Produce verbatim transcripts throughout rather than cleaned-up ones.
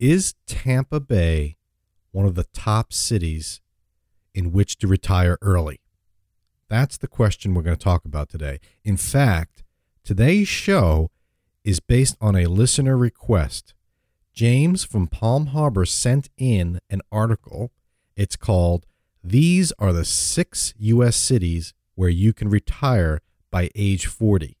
Is Tampa Bay one of the top cities in which to retire early? That's the question we're going to talk about today. In fact, today's show is based on a listener request. James from Palm Harbor sent in an article. It's called, "These Are the Six U S Cities Where You Can Retire by Age forty."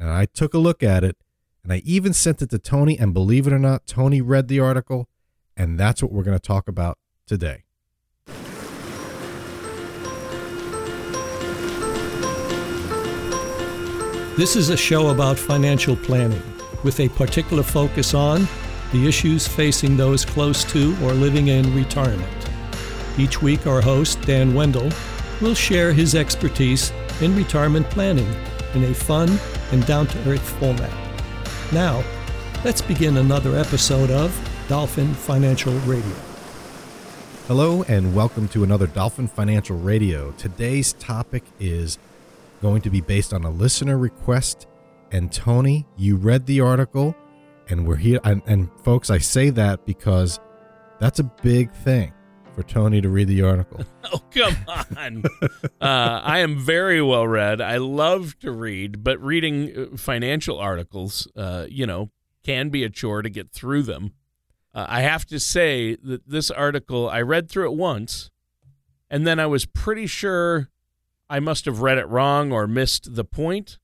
And I took a look at it, and I even sent it to Tony, and believe it or not, Tony read the article, and that's what we're going to talk about today. This is a show about financial planning, with a particular focus on the issues facing those close to or living in retirement. Each week, our host, Dan Wendell, will share his expertise in retirement planning in a fun and down-to-earth format. Now, let's begin another episode of Dolphin Financial Radio. Hello and welcome to another Dolphin Financial Radio. Today's topic is going to be based on a listener request. And Tony, you read the article, and we're here. And, and folks, I say that because that's a big thing for Tony to read the article. Oh, come on. uh, I am very well read. I love to read, but reading financial articles, uh, you know, can be a chore to get through them. Uh, I have to say that this article, I read through it once, and then I was pretty sure I must have read it wrong or missed the point.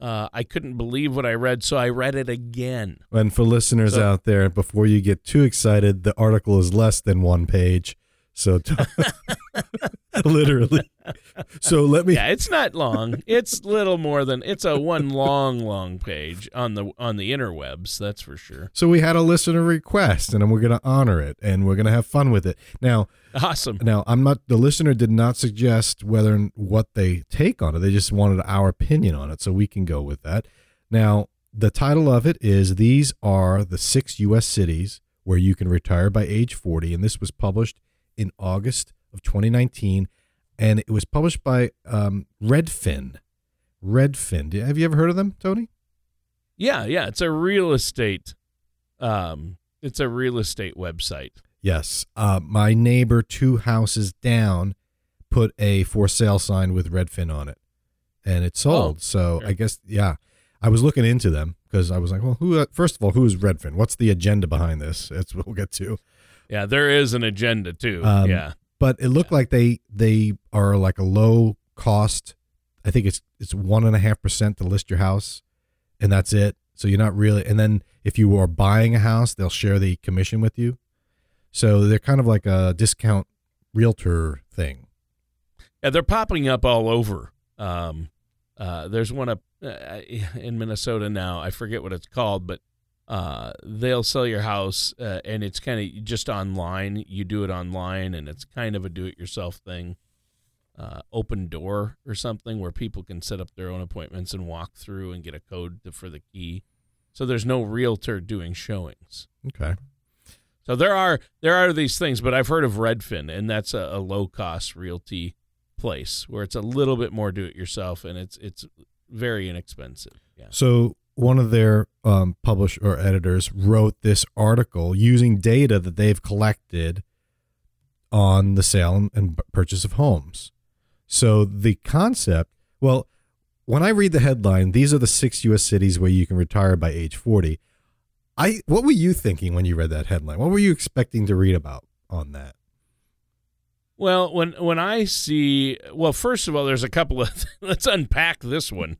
Uh, I couldn't believe what I read, so I read it again. And for listeners so, out there, before you get too excited, the article is less than one page. So t- literally. So let me. Yeah, it's not long. It's little more than it's a one long, long page on the on the interwebs. That's for sure. So we had a listener request, and we're going to honor it, and we're going to have fun with it. Now, awesome. Now, I'm not. The listener did not suggest whether and what they take on it. They just wanted our opinion on it, so we can go with that. Now, the title of it is "These Are the Six U S Cities Where You Can Retire by Age forty," and this was published in August of twenty nineteen, and it was published by um, Redfin. Redfin. Have you ever heard of them, Tony? Yeah, yeah. It's a real estate. Um, it's a real estate website. Yes. Uh, my neighbor two houses down put a for sale sign with Redfin on it, and it sold. Oh, so sure. I guess, yeah, I was looking into them because I was like, well, who? Uh, first of all, who is Redfin? What's the agenda behind this? That's what we'll get to. Yeah, there is an agenda too. Um, yeah. But it looked yeah. like they they are like a low cost. I think it's it's one and a half percent to list your house, and that's it. So you're not really. And then if you are buying a house, they'll share the commission with you. So they're kind of like a discount realtor thing. Yeah, they're popping up all over. Um, uh, there's one up uh, in Minnesota now. I forget what it's called, but uh, they'll sell your house, uh, and it's kind of just online. You do it online, and it's kind of a do-it-yourself thing. Uh, open door or something where people can set up their own appointments and walk through and get a code to, for the key. So there's no realtor doing showings. Okay. So there are there are these things, but I've heard of Redfin, and that's a, a low-cost realty place where it's a little bit more do-it-yourself, and it's it's very inexpensive. Yeah. So one of their um, publisher or editors wrote this article using data that they've collected on the sale and purchase of homes. So the concept, well, when I read the headline, "These are the six U S cities where you can retire by age forty," I, what were you thinking when you read that headline? What were you expecting to read about on that? Well, when when I see, well, first of all, there's a couple of, let's unpack this one,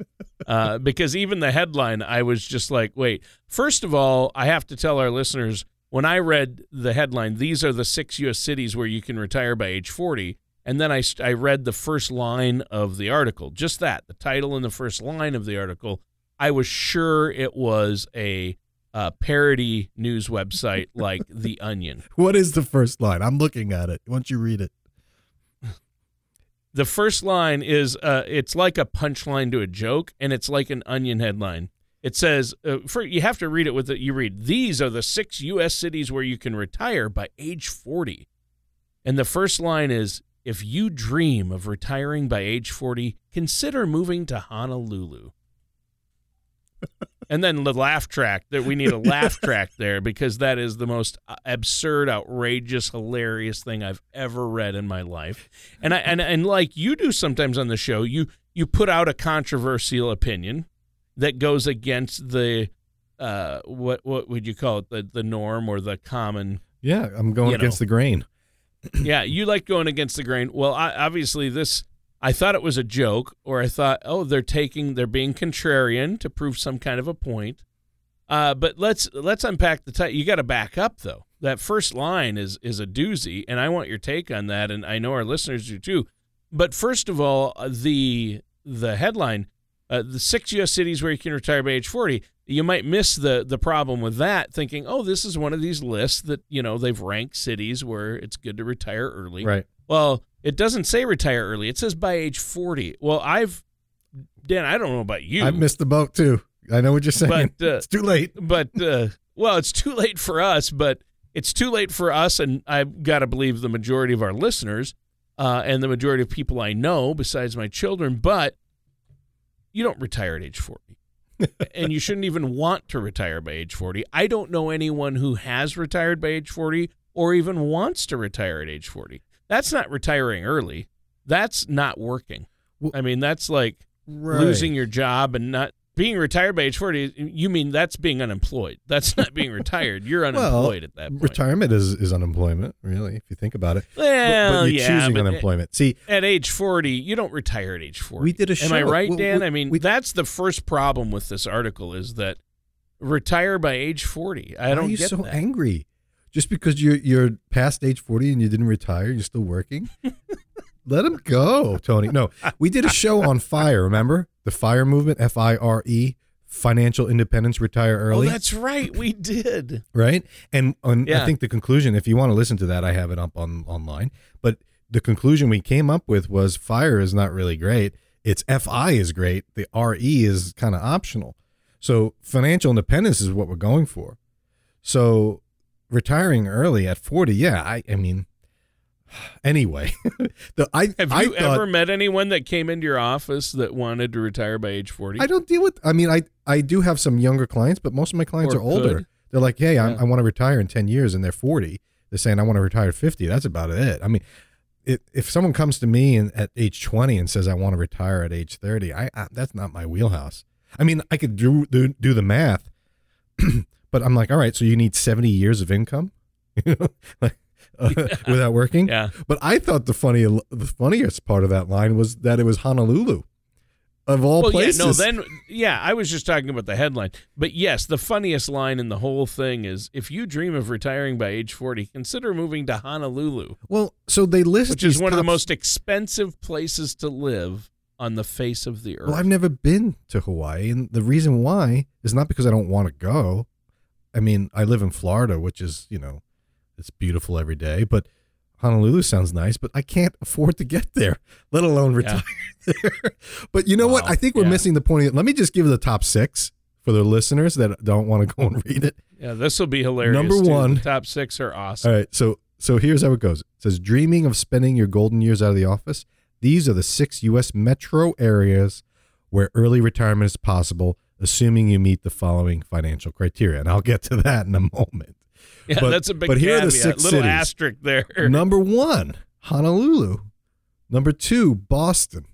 uh, because even the headline, I was just like, wait, first of all, I have to tell our listeners, when I read the headline, "These are the six U S cities where you can retire by age forty," and then I, I read the first line of the article, just that, the title and the first line of the article, I was sure it was a Uh, parody news website like The Onion. What is the first line? I'm looking at it. Why don't you read it? The first line is, uh, it's like a punchline to a joke, and it's like an Onion headline. It says, uh, for, you have to read it with it. You read, "These are the six U S cities where you can retire by age forty." And the first line is, "If you dream of retiring by age forty, consider moving to Honolulu." And then the laugh track, that we need a laugh track there, because that is the most absurd, outrageous, hilarious thing I've ever read in my life. And I and, and like you do sometimes on the show, you you put out a controversial opinion that goes against the uh what what would you call it, the the norm or the common. Yeah, I'm going against know. the grain. Yeah, you like going against the grain. Well, I, obviously this. I thought it was a joke, or I thought, oh, they're taking, they're being contrarian to prove some kind of a point. Uh, but let's let's unpack the title. You got to back up though. That first line is is a doozy, and I want your take on that, and I know our listeners do too. But first of all, the the headline, uh, the six U S cities where you can retire by age forty. You might miss the the problem with that, thinking, oh, this is one of these lists that, you know, they've ranked cities where it's good to retire early. Right. Well, it doesn't say retire early. It says by age forty. Well, I've, Dan, I don't know about you. I missed the boat, too. I know what you're saying. But, uh, it's too late. But, uh, well, it's too late for us, but it's too late for us, and I've got to believe the majority of our listeners uh, and the majority of people I know besides my children, but you don't retire at age forty. And you shouldn't even want to retire by age forty. I don't know anyone who has retired by age forty or even wants to retire at age forty. That's not retiring early. That's not working. I mean, that's like right. losing your job and not being retired by age forty. You mean that's being unemployed. That's not being retired. You're unemployed well, at that point. Retirement is, is unemployment, really, if you think about it. Well, but, but you're yeah, choosing but unemployment. At, See, at age forty, you don't retire at age forty. We did a show. Am I right, we, Dan? We, I mean, we, that's the first problem with this article is that retire by age forty. I don't get that. Why are you so angry? Just because you're, you're past age forty and you didn't retire, you're still working? Let him go, Tony. No, we did a show on FIRE, remember? The FIRE movement, F I R E, Financial Independence, Retire Early. Oh, that's right. We did. Right? And on, yeah. I think the conclusion, if you want to listen to that, I have it up on online. But the conclusion we came up with was FIRE is not really great. It's F I is great. The R E is kind of optional. So financial independence is what we're going for. So retiring early at forty, yeah, I, I mean, anyway. the, I, Have I you thought, ever met anyone that came into your office that wanted to retire by age forty? I don't deal with, I mean, I, I do have some younger clients, but most of my clients or are older. Could. They're like, hey, yeah. I, I want to retire in ten years, and they're forty. They're saying, I want to retire at fifty. That's about it. I mean, if, if someone comes to me and, at age twenty and says, I want to retire at age thirty, I, I that's not my wheelhouse. I mean, I could do do, do the math, but I'm like, all right, so you need seventy years of income, you know, like, uh, yeah. without working. Yeah. But I thought the funny, the funniest part of that line was that it was Honolulu, of all well, places. Yeah, no, then yeah, I was just talking about the headline. But yes, the funniest line in the whole thing is, if you dream of retiring by age forty, consider moving to Honolulu. Well, so they list which is one top... of the most expensive places to live on the face of the earth. Well, I've never been to Hawaii, and the reason why is not because I don't want to go. I mean, I live in Florida, which is, you know, it's beautiful every day, but Honolulu sounds nice, but I can't afford to get there, let alone retire yeah. there. But you know wow. what? I think we're yeah. missing the point. Of, let me just give the top six for the listeners that don't want to go and read it. Yeah, this will be hilarious. Number too. one. The top six are awesome. All right, so so here's how it goes. It says, dreaming of spending your golden years out of the office? These are the six U S metro areas where early retirement is possible, assuming you meet the following financial criteria. And I'll get to that in a moment. Yeah, but, that's a big but here caveat, are the six little cities. Asterisk there. Number one, Honolulu. Number two, Boston.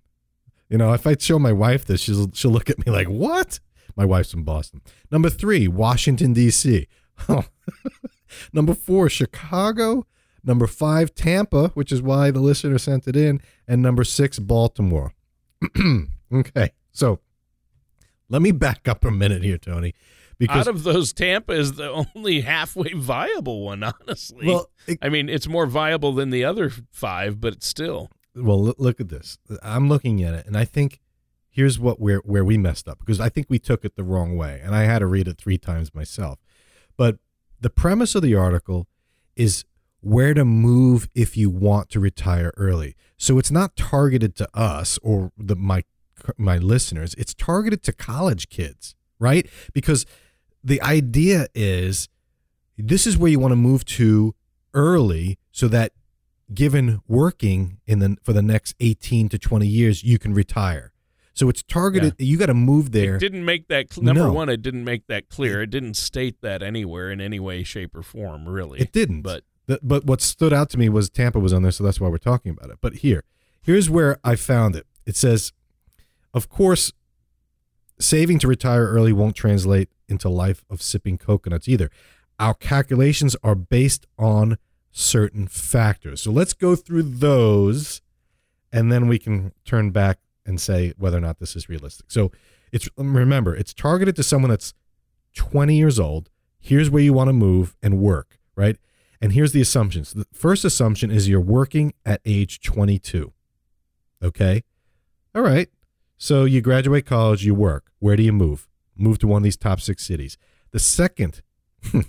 You know, if I show my wife this, she'll she'll look at me like, what? My wife's from Boston. Number three, Washington, D C Oh. Number four, Chicago. Number five, Tampa, which is why the listener sent it in. And number six, Baltimore. Okay, so let me back up a minute here, Tony. Because out of those, Tampa is the only halfway viable one, honestly. Well, it, I mean, it's more viable than the other five, but it's still. Well, look, look at this. I'm looking at it, and I think here's what we're, where we messed up, because I think we took it the wrong way, and I had to read it three times myself. But the premise of the article is where to move if you want to retire early. So it's not targeted to us or the my my listeners. It's targeted to college kids, right? Because the idea is this is where you want to move to early so that given working in the for the next eighteen to twenty years, you can retire. So it's targeted. Yeah. You got to move there. It didn't make that cl- number no. one. It didn't make that clear. It didn't state that anywhere in any way, shape, or form. Really, it didn't. But the, but what stood out to me was Tampa was on there, so that's why we're talking about it. But here, here's where I found it. It says, of course, saving to retire early won't translate into life of sipping coconuts either. Our calculations are based on certain factors. So let's go through those, and then we can turn back and say whether or not this is realistic. So it's remember, it's targeted to someone that's twenty years old. Here's where you want to move and work, right? And here's the assumptions. The first assumption is you're working at age twenty-two. Okay? All right. So you graduate college, you work. Where do you move? Move to one of these top six cities. The second, I,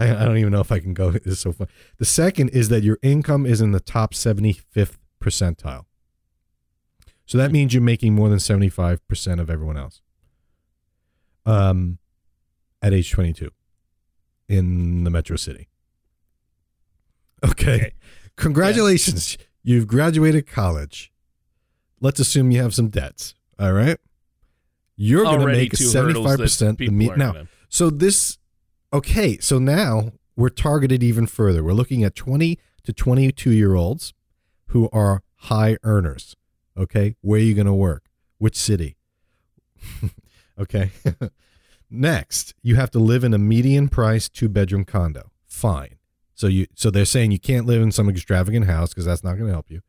I don't even know if I can go. It's so fun. The second is that your income is in the top seventy-fifth percentile. So that means you're making more than seventy-five percent of everyone else um, at age twenty-two in the metro city. Okay. okay. Congratulations. Yeah. You've graduated college. Let's assume you have some debts. All right. You're going to make seventy-five percent the mean. Now, them. so this, okay. So now we're targeted even further. We're looking at twenty to twenty-two year olds who are high earners. Okay, where are you going to work? Which city? Okay. Next, you have to live in a median price two-bedroom condo. Fine. So you so they're saying you can't live in some extravagant house because that's not going to help you.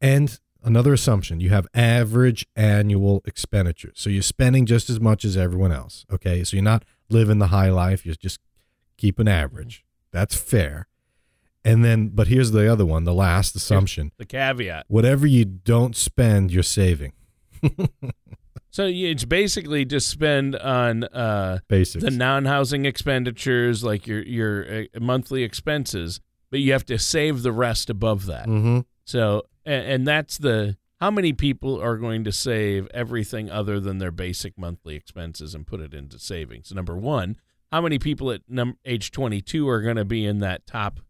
And another assumption, you have average annual expenditure. So you're spending just as much as everyone else. Okay, so you're not living the high life. You're just keeping average. That's fair. And then, but here's the other one, the last assumption. The caveat. Whatever you don't spend, you're saving. So it's basically just spend on uh, basics, the non-housing expenditures, like your your monthly expenses, but you have to save the rest above that. Mm-hmm. So, and, and that's the, how many people are going to save everything other than their basic monthly expenses and put it into savings? Number one, how many people at num- age twenty-two are going to be in that top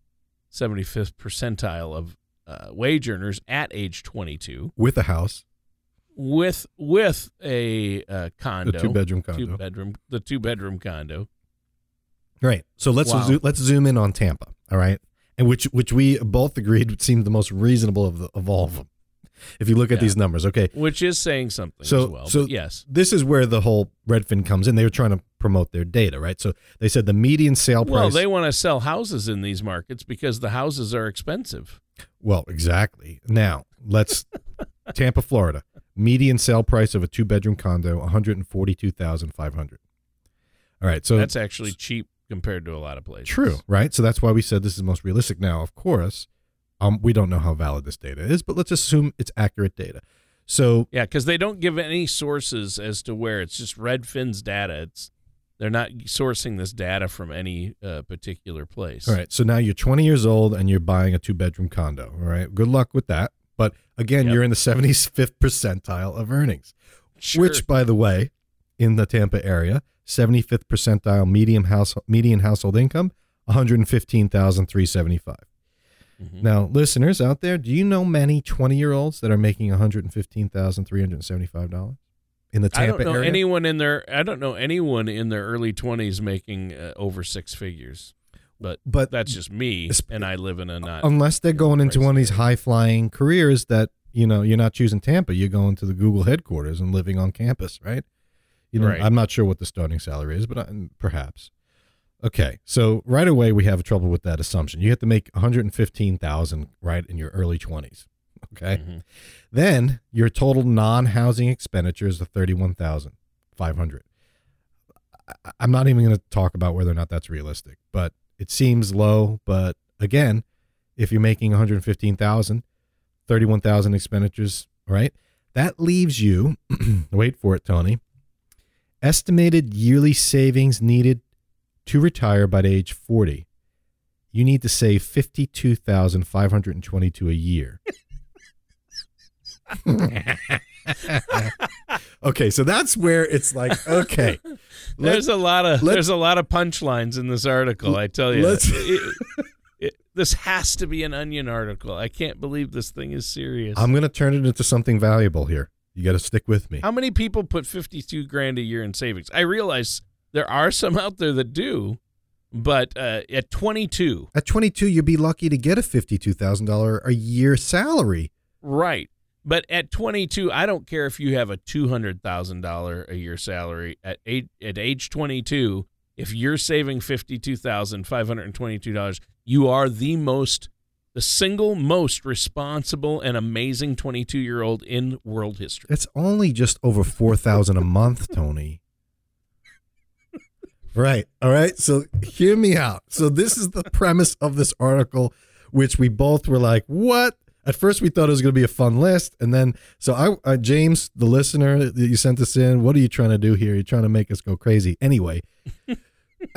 seventy-fifth percentile of uh, wage earners at age twenty-two, with a house, with with a uh, condo, the two bedroom condo, two bedroom, the two bedroom condo. Right. So let's wow. zo- let's zoom in on Tampa. All right, and which which we both agreed seemed the most reasonable of the, of all of them. If you look at yeah. these numbers, okay, which is saying something. So as well, so yes, this is where the whole Redfin comes in. They were trying to promote their data, right? So they said the median sale price. Well, they want to sell houses in these markets because the houses are expensive. Well, exactly. Now, let's Tampa, Florida. Median sale price of a two-bedroom condo, one hundred forty-two thousand five hundred dollars. All right, so that's actually cheap compared to a lot of places. True, right? So that's why we said this is most realistic. Now, of course, um, we don't know how valid this data is, but let's assume it's accurate data. So yeah, because they don't give any sources as to where. It's just Redfin's data. It's They're not sourcing this data from any uh, particular place. All right. So now you're twenty years old and you're buying a two-bedroom condo. All right. Good luck with that. But again, yep. you're in the seventy-fifth percentile of earnings, sure. which, by the way, in the Tampa area, seventy-fifth percentile medium house median household income, one hundred fifteen thousand three hundred seventy-five dollars. Mm-hmm. Now, listeners out there, do you know many twenty-year-olds that are making one hundred fifteen thousand three hundred seventy-five dollars? In the Tampa I don't know area? anyone in their I don't know anyone in their early twenties making uh, over six figures, but but that's just me, and I live in a not unless they're going into one of these high flying careers that you know you're not choosing Tampa, you're going to the Google headquarters and living on campus, right? You know, right. I'm not sure what the starting salary is, but I, perhaps okay. So right away we have trouble with that assumption. You have to make one hundred fifteen thousand right in your early twenties. Okay. Mm-hmm. Then your total non-housing expenditures are thirty-one thousand five hundred dollars. I'm not even going to talk about whether or not that's realistic, but it seems low. But again, if you're making one hundred fifteen thousand dollars, thirty-one thousand dollars expenditures, right? That leaves you, wait for it, Tony, estimated yearly savings needed to retire by age forty. You need to save fifty-two thousand five hundred twenty-two dollars a year. Okay, so that's where it's like, okay, there's a lot of there's a lot of punchlines in this article. I tell you, it, it, it, this has to be an Onion article. I can't believe this thing is serious. I'm gonna turn it into something valuable here. You got to stick with me. How many people put fifty-two grand a year in savings? I realize there are some out there that do, but uh, at twenty-two. At twenty-two, you'd be lucky to get a fifty-two thousand dollars a year salary. Right. But at twenty-two, I don't care if you have a two hundred thousand dollars a year salary. At age, at age twenty-two, if you're saving fifty-two thousand five hundred twenty-two dollars, you are the most, the single most responsible and amazing twenty-two-year-old in world history. It's only just over four thousand dollars a month, Tony. Right. All right. So hear me out. So this is the premise of this article, which we both were like, what? At first, we thought it was going to be a fun list. And then, so I, uh, James, the listener that you sent us in, what are you trying to do here? You're trying to make us go crazy. Anyway,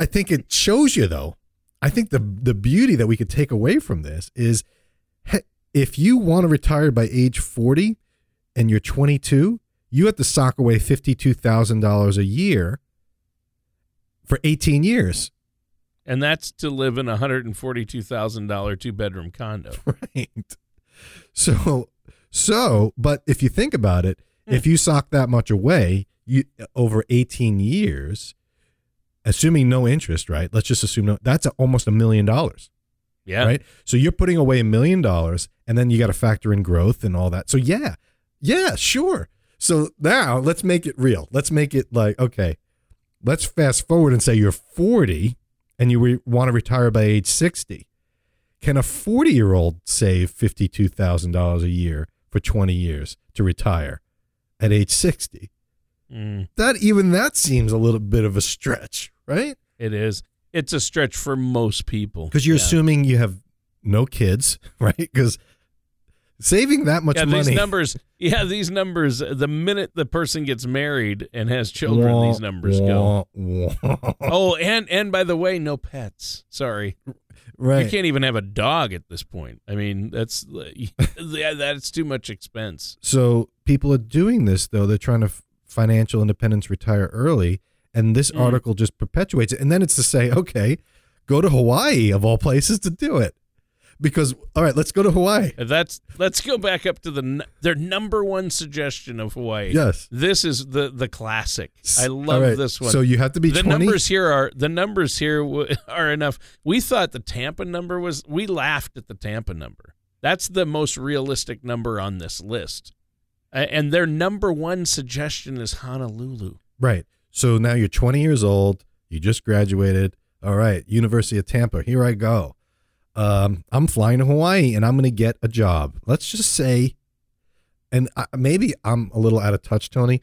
I think it shows you, though. I think the the beauty that we could take away from this is if you want to retire by age forty and you're twenty-two, you have to sock away fifty-two thousand dollars a year for eighteen years. And that's to live in a one hundred forty-two thousand dollars two-bedroom condo. Right. So, so, but if you think about it, mm. if you sock that much away you over eighteen years, assuming no interest, right? Let's just assume no, that's a, almost a million dollars. Yeah. Right. So you're putting away a million dollars and then you got to factor in growth and all that. So yeah, yeah, sure. So now let's make it real. Let's make it like, okay, let's fast forward and say you're forty and you re- want to retire by age sixty. Can a forty-year-old save fifty-two thousand dollars a year for twenty years to retire at age sixty? Mm. That even that seems a little bit of a stretch, right? It is. It's a stretch for most people. Because you're yeah. assuming you have no kids, right? Because saving that much yeah, money. These numbers, yeah, these numbers, the minute the person gets married and has children, wah, these numbers wah, go. Wah. Oh, and, and by the way, no pets. Sorry. Right. You can't even have a dog at this point. I mean, that's that's too much expense. So people are doing this, though. They're trying to f- financial independence, retire early, and this mm. article just perpetuates it. And then it's to say, okay, go to Hawaii, of all places, to do it. Because, all right, let's go to Hawaii. That's Let's go back up to the their number one suggestion of Hawaii. Yes. This is the, the classic. I love right. this one. So you have to be the twenty? Numbers here are the numbers here are enough. We thought the Tampa number was, we laughed at the Tampa number. That's the most realistic number on this list. And their number one suggestion is Honolulu. Right. So now you're twenty years old. You just graduated. All right, University of Tampa. Here I go. Um, I'm flying to Hawaii and I'm going to get a job. Let's just say, and I, maybe I'm a little out of touch, Tony,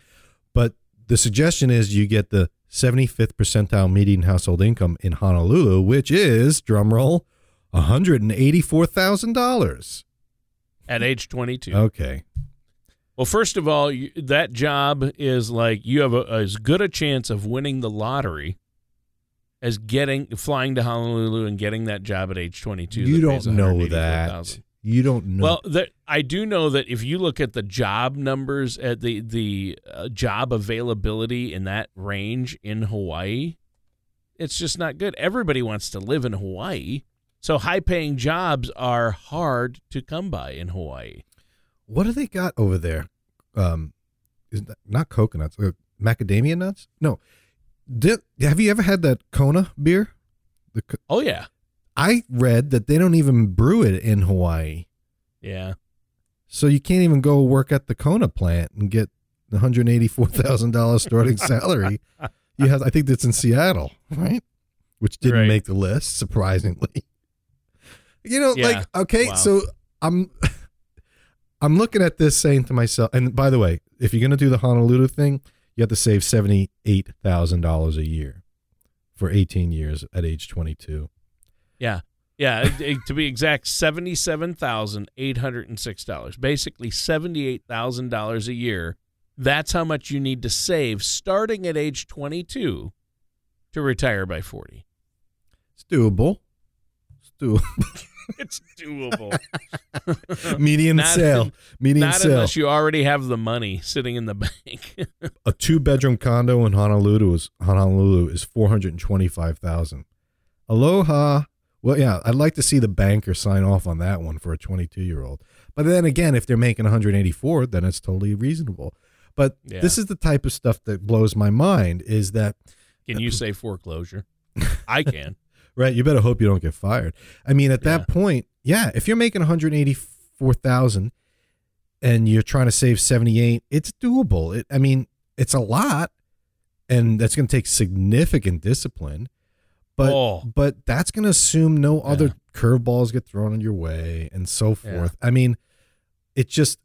but the suggestion is you get the seventy-fifth percentile median household income in Honolulu, which is, drumroll, one hundred eighty-four thousand dollars. At age twenty-two. Okay. Well, first of all, that job is like you have a, as good a chance of winning the lottery as getting flying to Honolulu and getting that job at age twenty-two. You don't know that. zero zero zero. You don't know. Well, the, I do know that if you look at the job numbers at the the uh, job availability in that range in Hawaii, it's just not good. Everybody wants to live in Hawaii, so high-paying jobs are hard to come by in Hawaii. What do they got over there? Um, is that, not coconuts, uh, macadamia nuts? No. Did, have you ever had that Kona beer? The, oh, yeah. I read that they don't even brew it in Hawaii. Yeah. So you can't even go work at the Kona plant and get one hundred eighty-four thousand dollars starting salary. You have, I think that's in Seattle, right? Which didn't right. make the list, surprisingly. You know, yeah. like, okay, wow. so I'm I'm looking at this saying to myself, and by the way, if you're going to do the Honolulu thing, you have to save seventy-eight thousand dollars a year for eighteen years at age twenty-two. Yeah. Yeah. To be exact, seventy-seven thousand eight hundred six dollars, basically seventy-eight thousand dollars a year. That's how much you need to save starting at age twenty-two to retire by forty. It's doable. It's doable. It's doable. Median not sale. In, Median not sale. Unless you already have the money sitting in the bank. A two-bedroom condo in Honolulu is Honolulu is four hundred and twenty-five thousand. Aloha. Well, yeah, I'd like to see the banker sign off on that one for a twenty-two-year-old. But then again, if they're making one hundred eighty-four, then it's totally reasonable. But yeah. This is the type of stuff that blows my mind is that. Can you say foreclosure? I can. Right. You better hope you don't get fired. I mean, at that yeah. point, yeah, if you're making one hundred eighty-four thousand dollars and you're trying to save seventy-eight, it's doable. It, I mean, it's a lot, and that's going to take significant discipline. But oh. but that's going to assume no yeah. other curveballs get thrown in your way and so forth. Yeah. I mean, it just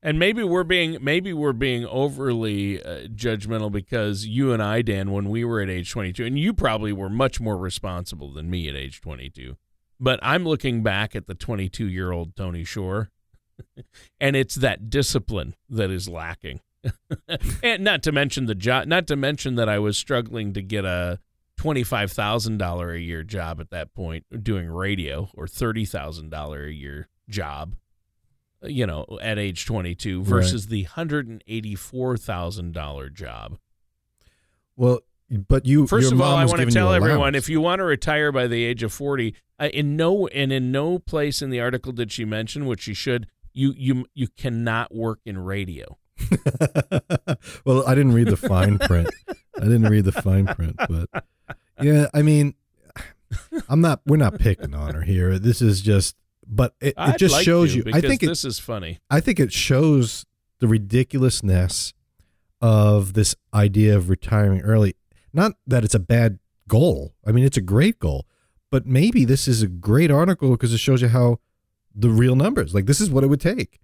and maybe we're being maybe we're being overly uh, judgmental because you and I, Dan, when we were at age twenty-two, and you probably were much more responsible than me at age twenty-two. But I'm looking back at the twenty-two-year-old Tony Shore, and it's that discipline that is lacking. And not to mention the job, not to mention that I was struggling to get a twenty-five thousand dollars a year job at that point doing radio, or thirty thousand dollars a year job, you know, at age twenty-two versus right. the one hundred eighty-four thousand dollars job. Well, but you, first of all, I want to tell everyone, if you want to retire by the age of forty, uh, in no, and in no place in the article did she mention, which she should, you, you, you cannot work in radio. Well, I didn't read the fine print. I didn't read the fine print, but yeah, I mean, I'm not, we're not picking on her here. This is just, but it, it just like shows you, I think this it, is funny. I think it shows the ridiculousness of this idea of retiring early. Not that it's a bad goal. I mean, it's a great goal, but maybe this is a great article because it shows you how the real numbers, like this is what it would take.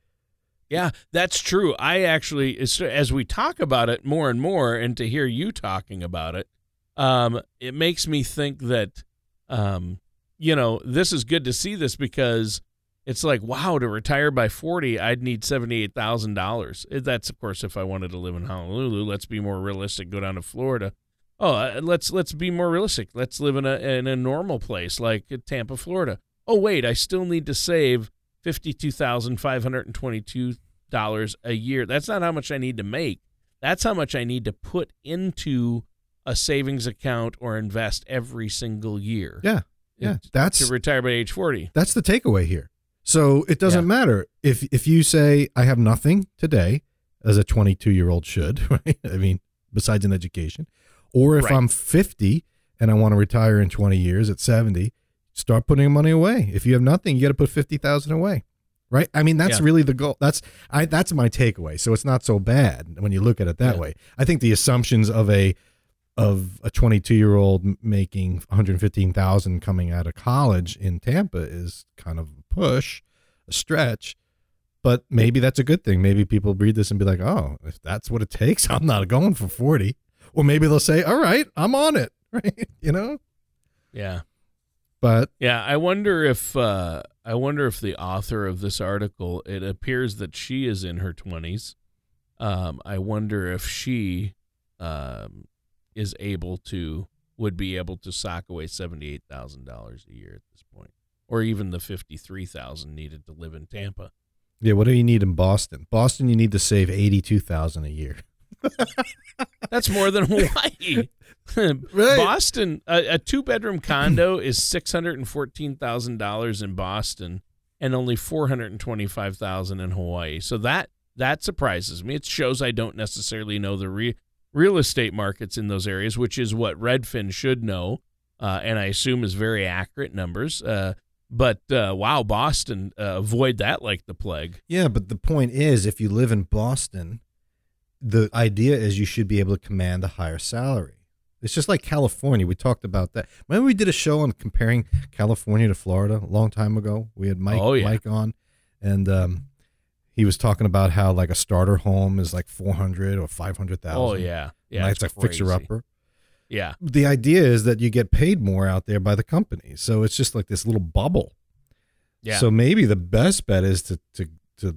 Yeah, that's true. I actually, as we talk about it more and more, and to hear you talking about it, um, it makes me think that, um, you know, this is good to see this because it's like, wow, to retire by forty, I'd need seventy-eight thousand dollars. That's, of course, if I wanted to live in Honolulu. Let's be more realistic. Go down to Florida. Oh, let's let's be more realistic. Let's live in a in a normal place like Tampa, Florida. Oh, wait, I still need to save fifty-two thousand five hundred twenty-two dollars a year. That's not how much I need to make. That's how much I need to put into a savings account or invest every single year. Yeah. Yeah. That's to retire by age forty. That's the takeaway here. So it doesn't yeah. matter if, if you say I have nothing today, as a twenty-two year old should, right? I mean, besides an education, or if right. I'm fifty and I want to retire in twenty years at seventy, start putting money away. If you have nothing, you got to put fifty thousand away, right? I mean, that's yeah. really the goal. That's I. That's my takeaway. So it's not so bad when you look at it that yeah. way. I think the assumptions of a of a twenty-two year old making one hundred fifteen thousand coming out of college in Tampa is kind of a push, a stretch. But maybe that's a good thing. Maybe people read this and be like, oh, if that's what it takes, I'm not going for forty. Or maybe they'll say, all right, I'm on it, right? You know? Yeah. But yeah, I wonder if uh, I wonder if the author of this article, it appears that she is in her twenties. Um, I wonder if she um, is able to would be able to sock away seventy-eight thousand dollars a year at this point, or even the fifty-three thousand dollars needed to live in Tampa. Yeah, what do you need in Boston? Boston, you need to save eighty-two thousand dollars a year. That's more than Hawaii. Right. Boston, a, a two-bedroom condo is six hundred fourteen thousand dollars in Boston and only four hundred twenty-five thousand dollars in Hawaii. So that that surprises me. It shows I don't necessarily know the re- real estate markets in those areas, which is what Redfin should know, uh, and I assume is very accurate numbers. Uh, but, uh, wow, Boston, uh, avoid that like the plague. Yeah, but the point is, if you live in Boston, the idea is you should be able to command a higher salary. It's just like California. We talked about that. Remember we did a show on comparing California to Florida a long time ago? We had Mike, oh, yeah. Mike on, and um, he was talking about how like a starter home is like four hundred thousand dollars or five hundred thousand dollars. Oh, yeah. Yeah. It's like fixer-upper. Yeah. The idea is that you get paid more out there by the company. So it's just like this little bubble. Yeah. So maybe the best bet is to to, to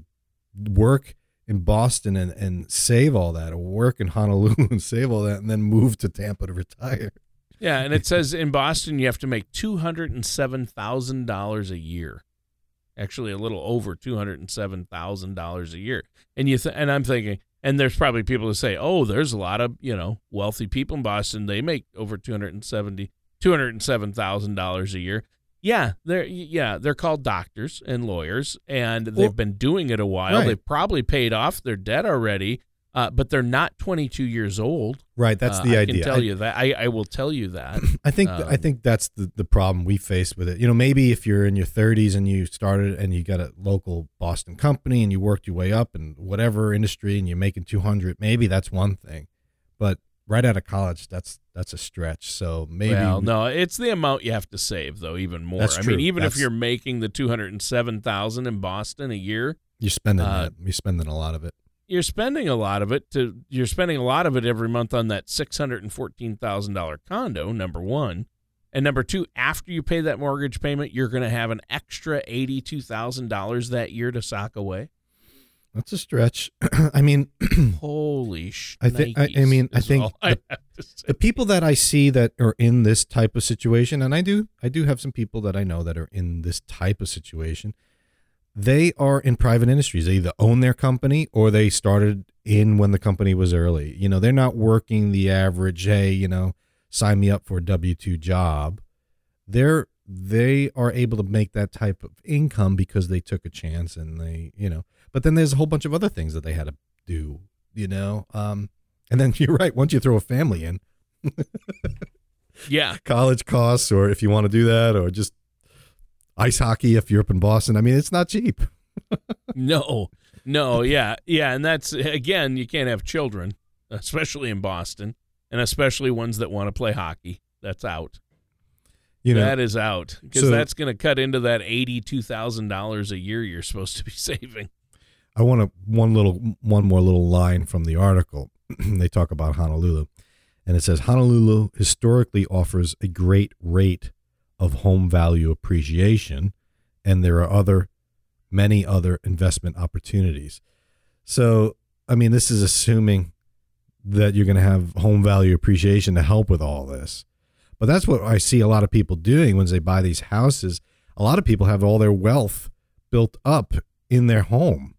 work in Boston and, and save all that, or work in Honolulu and save all that, and then move to Tampa to retire. Yeah, and it says in Boston you have to make two hundred seven thousand dollars a year. Actually, a little over two hundred seven thousand dollars a year. And you th- and I'm thinking, and there's probably people who say, oh, there's a lot of, you know, wealthy people in Boston. They make over two hundred seventy, two hundred seven thousand dollars a year. Yeah, they're yeah they're called doctors and lawyers, and they've well, been doing it a while. Right. They've probably paid off their debt already. uh, but they're not twenty-two years old. Right. That's uh, the I idea. I can tell I, you that. I, I will tell you that. I think um, I think that's the, the problem we faced with it. You know, maybe if you're in your thirties and you started and you got a local Boston company and you worked your way up in whatever industry and you're making two hundred, maybe that's one thing. But right out of college, that's that's a stretch. So maybe well, no, it's the amount you have to save though, even more. That's true. I mean, even that's, if you're making the two hundred and seven thousand in Boston a year, you're spending uh, that. You're spending a lot of it. You're spending a lot of it to. You're spending a lot of it every month on that six hundred and fourteen thousand dollar condo. Number one, and number two, after you pay that mortgage payment, you're going to have an extra eighty two thousand dollars that year to sock away. That's a stretch. I mean, holy shnikes. I think. I, I mean, I think the, I the people that I see that are in this type of situation, and I do, I do have some people that I know that are in this type of situation. They are in private industries. They either own their company or they started in when the company was early. You know, they're not working the average. Hey, you know, sign me up for a W two job. They're they are able to make that type of income because they took a chance and they, you know. But then there's a whole bunch of other things that they had to do, you know. Um, and then you're right. Once you throw a family in, yeah, college costs, or if you want to do that, or just ice hockey if you're up in Boston. I mean, it's not cheap. no, no, yeah, yeah, and that's again, you can't have children, especially in Boston, and especially ones that want to play hockey. That's out. You know, that is out because so, that's going to cut into that eighty-two thousand dollars a year you're supposed to be saving. I want to one little one more little line from the article. They talk about Honolulu, and it says Honolulu historically offers a great rate of home value appreciation, and there are other many other investment opportunities. So, I mean, this is assuming that you're going to have home value appreciation to help with all this. But that's what I see a lot of people doing when they buy these houses. A lot of people have all their wealth built up in their home.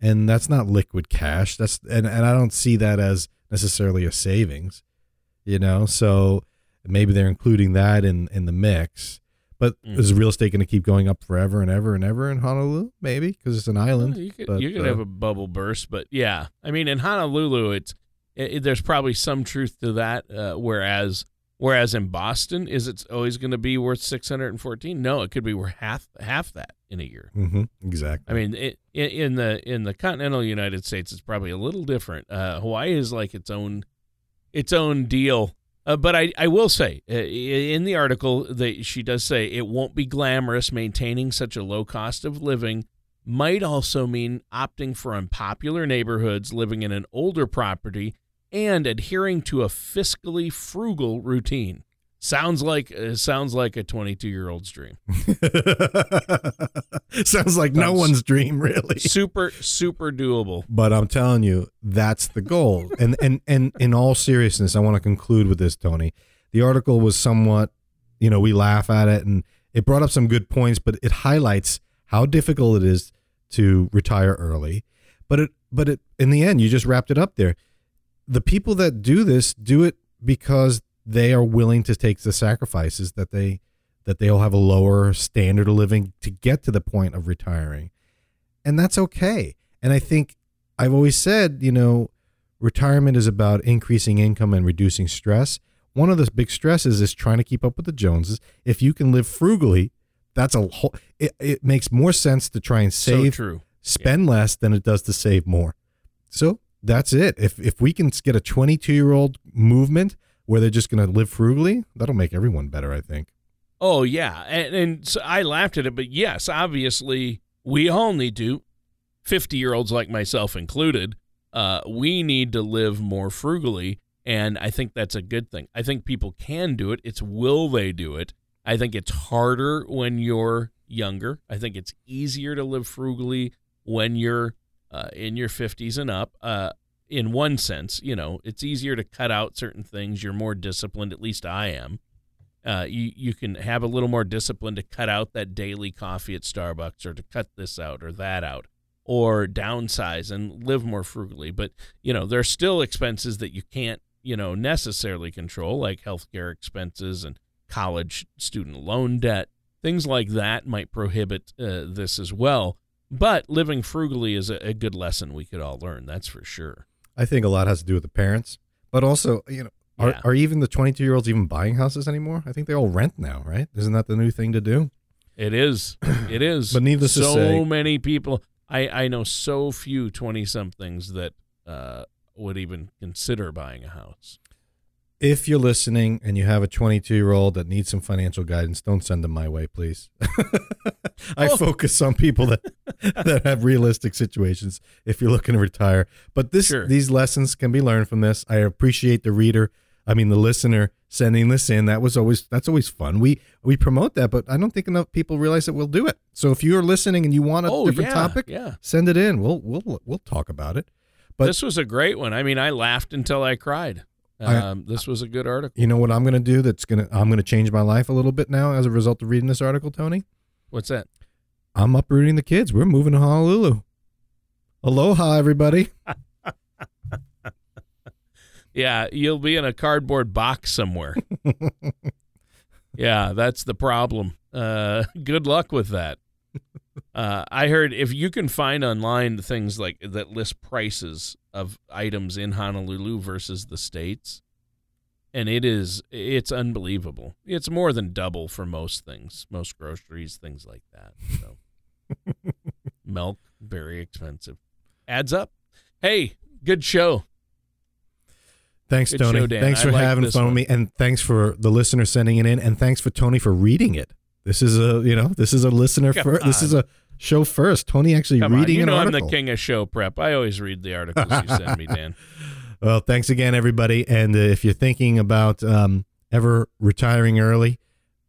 And that's not liquid cash. That's and, and I don't see that as necessarily a savings, you know. So maybe they're including that in, in the mix. But mm. is real estate going to keep going up forever and ever and ever in Honolulu? Maybe because it's an island. Well, you could, but, you're going to uh, have a bubble burst, but yeah, I mean in Honolulu, it's it, it, there's probably some truth to that. Uh, whereas whereas in Boston, is it always going to be worth six hundred fourteen? No, it could be worth half half that in a year. Mm-hmm, exactly. I mean, it, in the in the continental United States, it's probably a little different. Uh, Hawaii is like its own its own deal. Uh, but I, I will say, uh, in the article, that she does say it won't be glamorous. Maintaining such a low cost of living might also mean opting for unpopular neighborhoods, living in an older property, and adhering to a fiscally frugal routine. Sounds like uh, sounds like a twenty-two-year-old's dream. Sounds like no um, one's dream, really. Super, super doable. But I'm telling you, that's the goal. and, and and in all seriousness, I want to conclude with this, Tony. The article was somewhat, you know, we laugh at it, and it brought up some good points, but it highlights how difficult it is to retire early. But it, but it, in the end, you just wrapped it up there. The people that do this do it because they are willing to take the sacrifices that they that they'll have a lower standard of living to get to the point of retiring. And that's okay. And I think I've always said, you know, retirement is about increasing income and reducing stress. One of the big stresses is trying to keep up with the Joneses. If you can live frugally, that's a whole, it, it makes more sense to try and save, so true. spend yeah. less than it does to save more. So that's it. If if we can get a twenty-two-year-old movement where they're just going to live frugally, that'll make everyone better, I think. Oh, yeah. And, and so I laughed at it, but yes, obviously, we all need to, fifty-year-olds like myself included, uh, we need to live more frugally, and I think that's a good thing. I think people can do it. It's will they do it. I think it's harder when you're younger. I think it's easier to live frugally when you're uh, in your fifties and up. Uh In one sense, you know, it's easier to cut out certain things. You're more disciplined, at least I am. Uh, you, you can have a little more discipline to cut out that daily coffee at Starbucks or to cut this out or that out or downsize and live more frugally. But, you know, there's still expenses that you can't, you know, necessarily control, like healthcare expenses and college student loan debt. Things like that might prohibit uh, this as well. But living frugally is a, a good lesson we could all learn, that's for sure. I think a lot has to do with the parents, but also, you know, are, yeah. are even the twenty-two year olds even buying houses anymore? I think they all rent now, right? Isn't that the new thing to do? It is. It is. But needless so to say, so many people, I, I know so few twenty somethings that uh, would even consider buying a house. If you're listening and you have a twenty-two year old that needs some financial guidance, don't send them my way, please. I oh. focus on people that that have realistic situations if you're looking to retire. But this sure. these lessons can be learned from this. I appreciate the reader, I mean the listener, sending this in. That was always that's always fun. We we promote that, but I don't think enough people realize that we'll do it. So if you're listening and you want a oh, different yeah, topic, yeah. send it in. We'll we'll we'll talk about it. But this was a great one. I mean, I laughed until I cried. Um, I, this was a good article. You know what I'm going to do? That's going to I'm going to change my life a little bit now as a result of reading this article, Tony. What's that? I'm uprooting the kids. We're moving to Honolulu. Aloha, everybody. Yeah, you'll be in a cardboard box somewhere. Yeah, that's the problem. Uh, good luck with that. Uh, I heard if you can find online things like that list prices of items in Honolulu versus the States, and it is, it's unbelievable. It's more than double for most things, most groceries, things like that. So milk, very expensive. Adds up. Hey, good show. Thanks, good Tony. Show, Dan. Thanks for I having fun one. with me, and thanks for the listener sending it in, and thanks for Tony for reading it. This is a, you know, this is a listener first. This is a show first. Tony actually Come reading on. You an know article. I'm the king of show prep. I always read the articles you send me, Dan. Well, thanks again, everybody. And uh, if you're thinking about um, ever retiring early,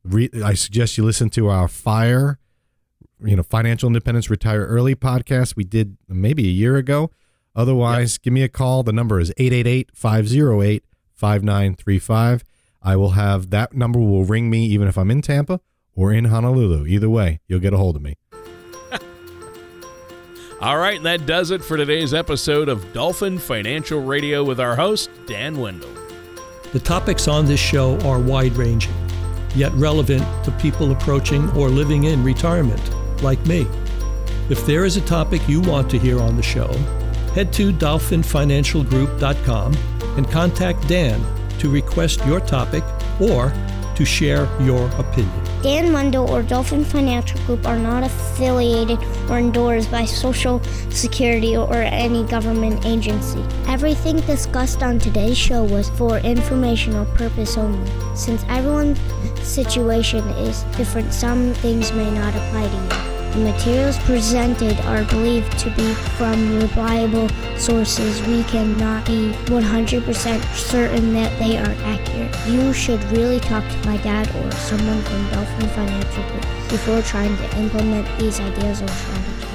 re- I suggest you listen to our FIRE, you know, Financial Independence Retire Early podcast we did maybe a year ago. Otherwise, yep. give me a call. The number is eight eight eight, five oh eight, five nine three five. I will have that number will ring me even if I'm in Tampa or in Honolulu. Either way, you'll get a hold of me. All right, and that does it for today's episode of Dolphin Financial Radio with our host, Dan Wendell. The topics on this show are wide-ranging, yet relevant to people approaching or living in retirement, like me. If there is a topic you want to hear on the show, head to dolphin financial group dot com and contact Dan to request your topic or to share your opinion. Dan Wendell or Dolphin Financial Group are not affiliated or endorsed by Social Security or any government agency. Everything discussed on today's show was for informational purpose only. Since everyone's situation is different, some things may not apply to you. The materials presented are believed to be from reliable sources. We cannot be one hundred percent certain that they are accurate. You should really talk to my dad or someone from Dolphin Financial Group before trying to implement these ideas or strategies.